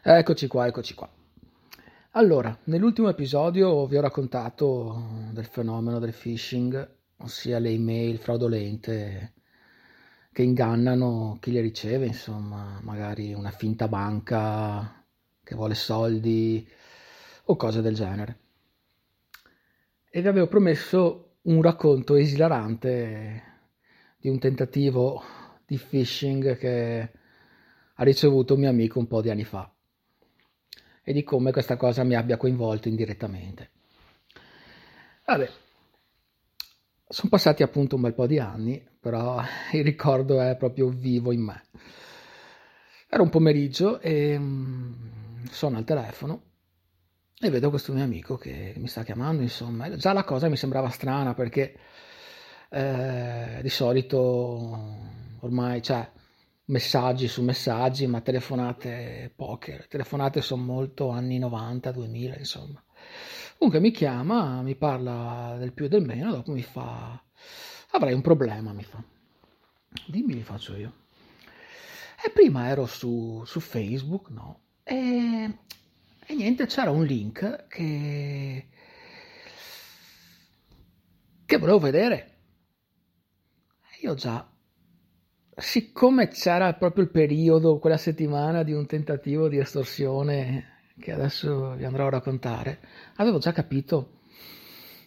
Eccoci qua. Allora, nell'ultimo episodio vi ho raccontato del fenomeno del phishing, ossia le email fraudolente che ingannano chi le riceve, insomma, magari una finta banca che vuole soldi o cose del genere. E vi avevo promesso un racconto esilarante di un tentativo di phishing che ha ricevuto un mio amico un po' di anni fa, e di come questa cosa mi abbia coinvolto indirettamente. Vabbè, sono passati appunto un bel po' di anni, però il ricordo è proprio vivo in me. Era un pomeriggio e sono al telefono e vedo questo mio amico che mi sta chiamando, insomma. Già la cosa mi sembrava strana perché di solito ormai, messaggi su messaggi, ma telefonate poche. Le telefonate sono molto anni 90, 2000, insomma. Comunque mi chiama, mi parla del più e del meno, dopo mi fa: avrai un problema, mi fa. Dimmi, li faccio io. E prima ero su Facebook, no? E niente, c'era un link che volevo vedere. E io già, siccome c'era proprio il periodo, quella settimana, di un tentativo di estorsione che adesso vi andrò a raccontare, avevo già capito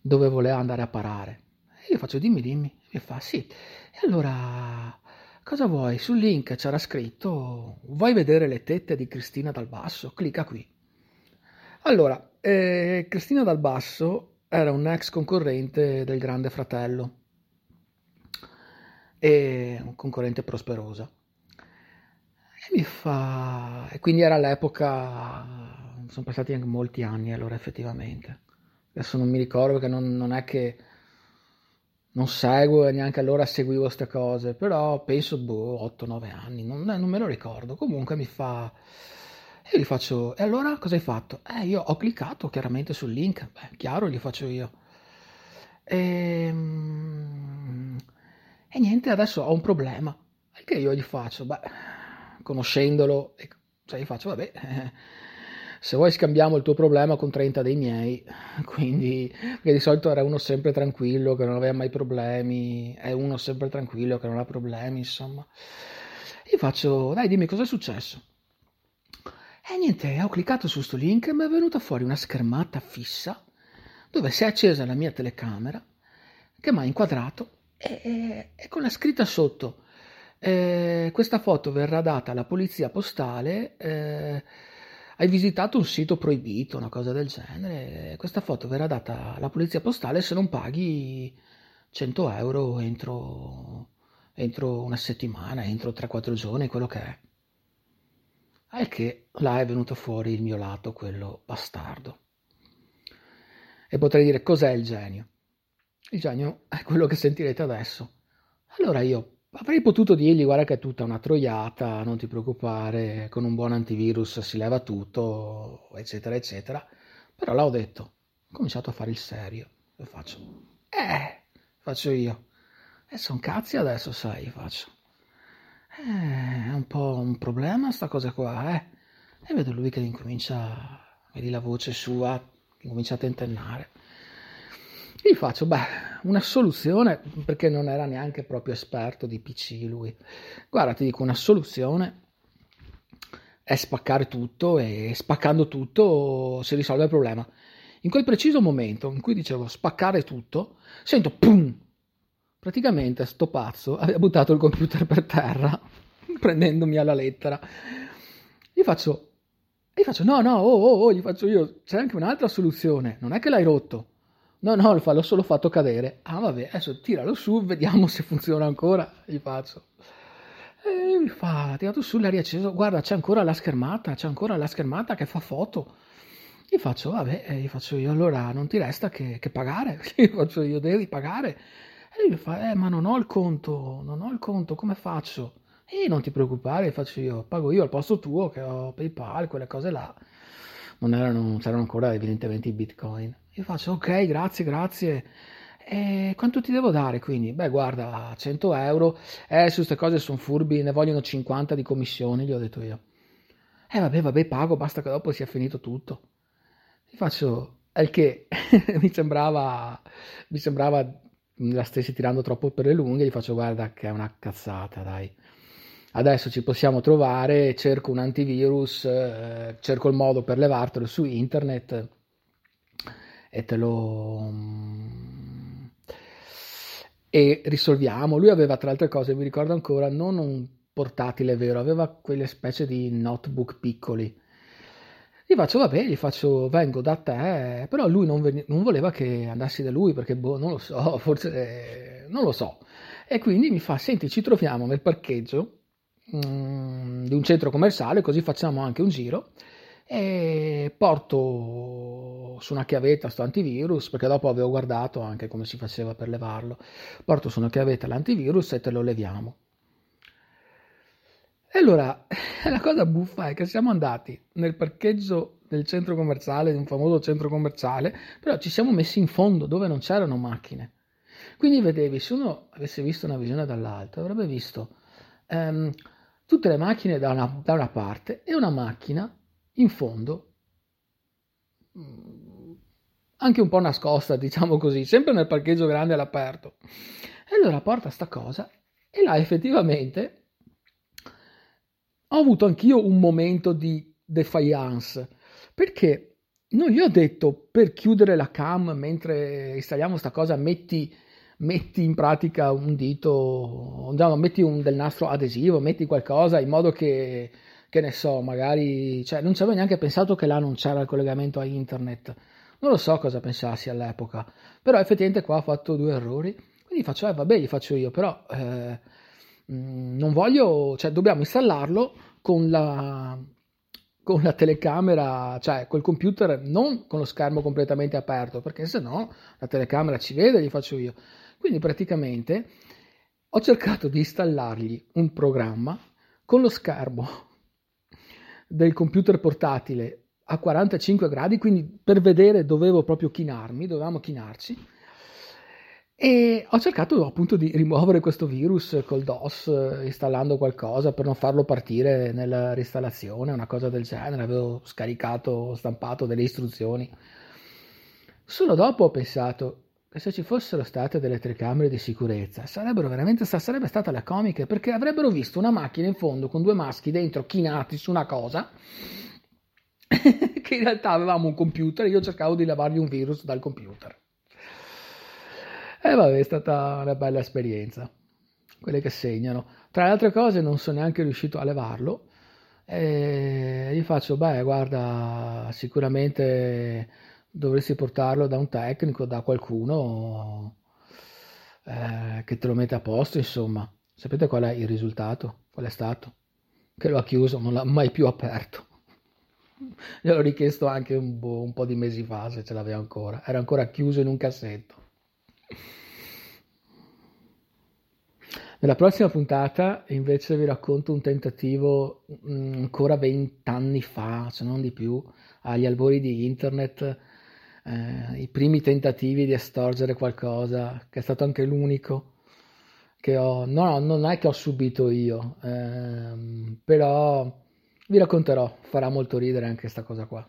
dove voleva andare a parare. E io faccio: dimmi. E fa: sì. E allora, cosa vuoi? Sul link c'era scritto: vuoi vedere le tette di Cristina Dal Basso? Clicca qui. Allora, Cristina Dal Basso era un ex concorrente del Grande Fratello, e un concorrente prosperosa, e mi fa, e quindi era l'epoca, sono passati anche molti anni allora, effettivamente adesso non mi ricordo perché non è che non seguo, neanche allora seguivo queste cose, però penso 8-9 anni, non me lo ricordo. Comunque mi fa, e gli faccio: e allora cosa hai fatto? Io ho cliccato chiaramente sul link. Chiaro, gli faccio io. E niente, adesso ho un problema. Che io gli faccio, conoscendolo, gli faccio: vabbè, se vuoi scambiamo il tuo problema con 30 dei miei. Quindi, perché di solito era uno sempre tranquillo, che non aveva mai problemi, è uno sempre tranquillo, che non ha problemi, insomma. Gli faccio: dai, dimmi cosa è successo. E niente, ho cliccato su sto link e mi è venuta fuori una schermata fissa, dove si è accesa la mia telecamera, che mi ha inquadrato, e con la scritta sotto: questa foto verrà data alla polizia postale, hai visitato un sito proibito, una cosa del genere, questa foto verrà data alla polizia postale se non paghi 100 euro entro una settimana, entro 3-4 giorni, quello che è. Al che là è venuto fuori il mio lato, quello bastardo, e potrei dire: cos'è il genio? Il genio è quello che sentirete adesso. Allora io avrei potuto dirgli: guarda che è tutta una troiata, non ti preoccupare, con un buon antivirus si leva tutto, eccetera eccetera. Però l'ho detto, ho cominciato a fare il serio. E faccio: faccio io, sono cazzi adesso, sai, faccio, è un po' un problema sta cosa qua, E vedo lui che incomincia, vedi la voce sua, incomincia a tentennare. Gli faccio: una soluzione, perché non era neanche proprio esperto di PC lui. Guarda, ti dico, una soluzione è spaccare tutto, e spaccando tutto si risolve il problema. In quel preciso momento in cui dicevo spaccare tutto, sento pum, praticamente sto pazzo aveva buttato il computer per terra prendendomi alla lettera. Gli faccio no, gli faccio io, c'è anche un'altra soluzione, non è che l'hai rotto. No, l'ho solo fatto cadere. Ah vabbè, adesso tiralo su, vediamo se funziona ancora, gli faccio. E mi fa, ha tirato su, l'ha riacceso, guarda c'è ancora la schermata che fa foto. Gli faccio io, allora non ti resta che pagare, gli faccio io, devi pagare. E lui mi fa, ma non ho il conto, come faccio? E non ti preoccupare, gli faccio io, pago io al posto tuo che ho PayPal, quelle cose là. Non c'erano ancora evidentemente i Bitcoin. Io faccio, ok, grazie, e quanto ti devo dare quindi? Beh, guarda, 100 euro, su queste cose sono furbi, ne vogliono 50 di commissione, gli ho detto io. Vabbè, pago, basta che dopo sia finito tutto. Gli faccio, il che mi sembrava la stessi tirando troppo per le lunghe, gli faccio, guarda che è una cazzata, dai. Adesso ci possiamo trovare, cerco un antivirus, cerco il modo per levartelo su internet, e risolviamo. Lui aveva, tra altre cose, mi ricordo ancora, non un portatile vero, aveva quelle specie di notebook piccoli. Gli faccio vengo da te, però lui non voleva che andassi da lui perché non lo so, forse non lo so. E quindi mi fa, senti, ci troviamo nel parcheggio di un centro commerciale, così facciamo anche un giro. E porto su una chiavetta sto antivirus, perché dopo avevo guardato anche come si faceva per levarlo, porto su una chiavetta l'antivirus e te lo leviamo. E allora la cosa buffa è che siamo andati nel parcheggio del centro commerciale, di un famoso centro commerciale, però ci siamo messi in fondo dove non c'erano macchine, quindi vedevi, se uno avesse visto una visione dall'alto avrebbe visto tutte le macchine da una parte e una macchina in fondo, anche un po' nascosta, diciamo così, sempre nel parcheggio grande all'aperto. E allora porta sta cosa, e là effettivamente ho avuto anch'io un momento di defiance, perché non gli ho detto, per chiudere la cam mentre installiamo sta cosa metti in pratica un dito, metti del nastro adesivo, metti qualcosa in modo che ne so, magari, cioè, non ci avevo neanche pensato che là non c'era il collegamento a internet, non lo so cosa pensassi all'epoca, però effettivamente qua ho fatto due errori, quindi faccio, vabbè, li faccio io, però non voglio, cioè dobbiamo installarlo con la telecamera, cioè col computer, non con lo schermo completamente aperto, perché se no la telecamera ci vede, li faccio io. Quindi praticamente ho cercato di installargli un programma con lo schermo del computer portatile a 45 gradi, quindi per vedere dovevamo chinarci, e ho cercato appunto di rimuovere questo virus col DOS installando qualcosa per non farlo partire nella reinstallazione, una cosa del genere, avevo stampato delle istruzioni. Solo dopo ho pensato che se ci fossero state delle telecamere di sicurezza sarebbe stata la comica, perché avrebbero visto una macchina in fondo con due maschi dentro chinati su una cosa che in realtà avevamo un computer e io cercavo di lavargli un virus dal computer. E vabbè, è stata una bella esperienza, quelle che segnano. Tra le altre cose non sono neanche riuscito a levarlo, e gli faccio, beh guarda, sicuramente dovresti portarlo da un tecnico, da qualcuno che te lo mette a posto, insomma. Sapete qual è il risultato? Qual è stato? Che lo ha chiuso, non l'ha mai più aperto. Gliel'ho richiesto anche un po' di mesi fa se ce l'aveva ancora. Era ancora chiuso in un cassetto. Nella prossima puntata invece vi racconto un tentativo ancora 20 anni fa, se non di più, agli albori di internet, i primi tentativi di estorgere qualcosa, che è stato anche l'unico che non è che ho subito io, però vi racconterò, farà molto ridere anche questa cosa qua.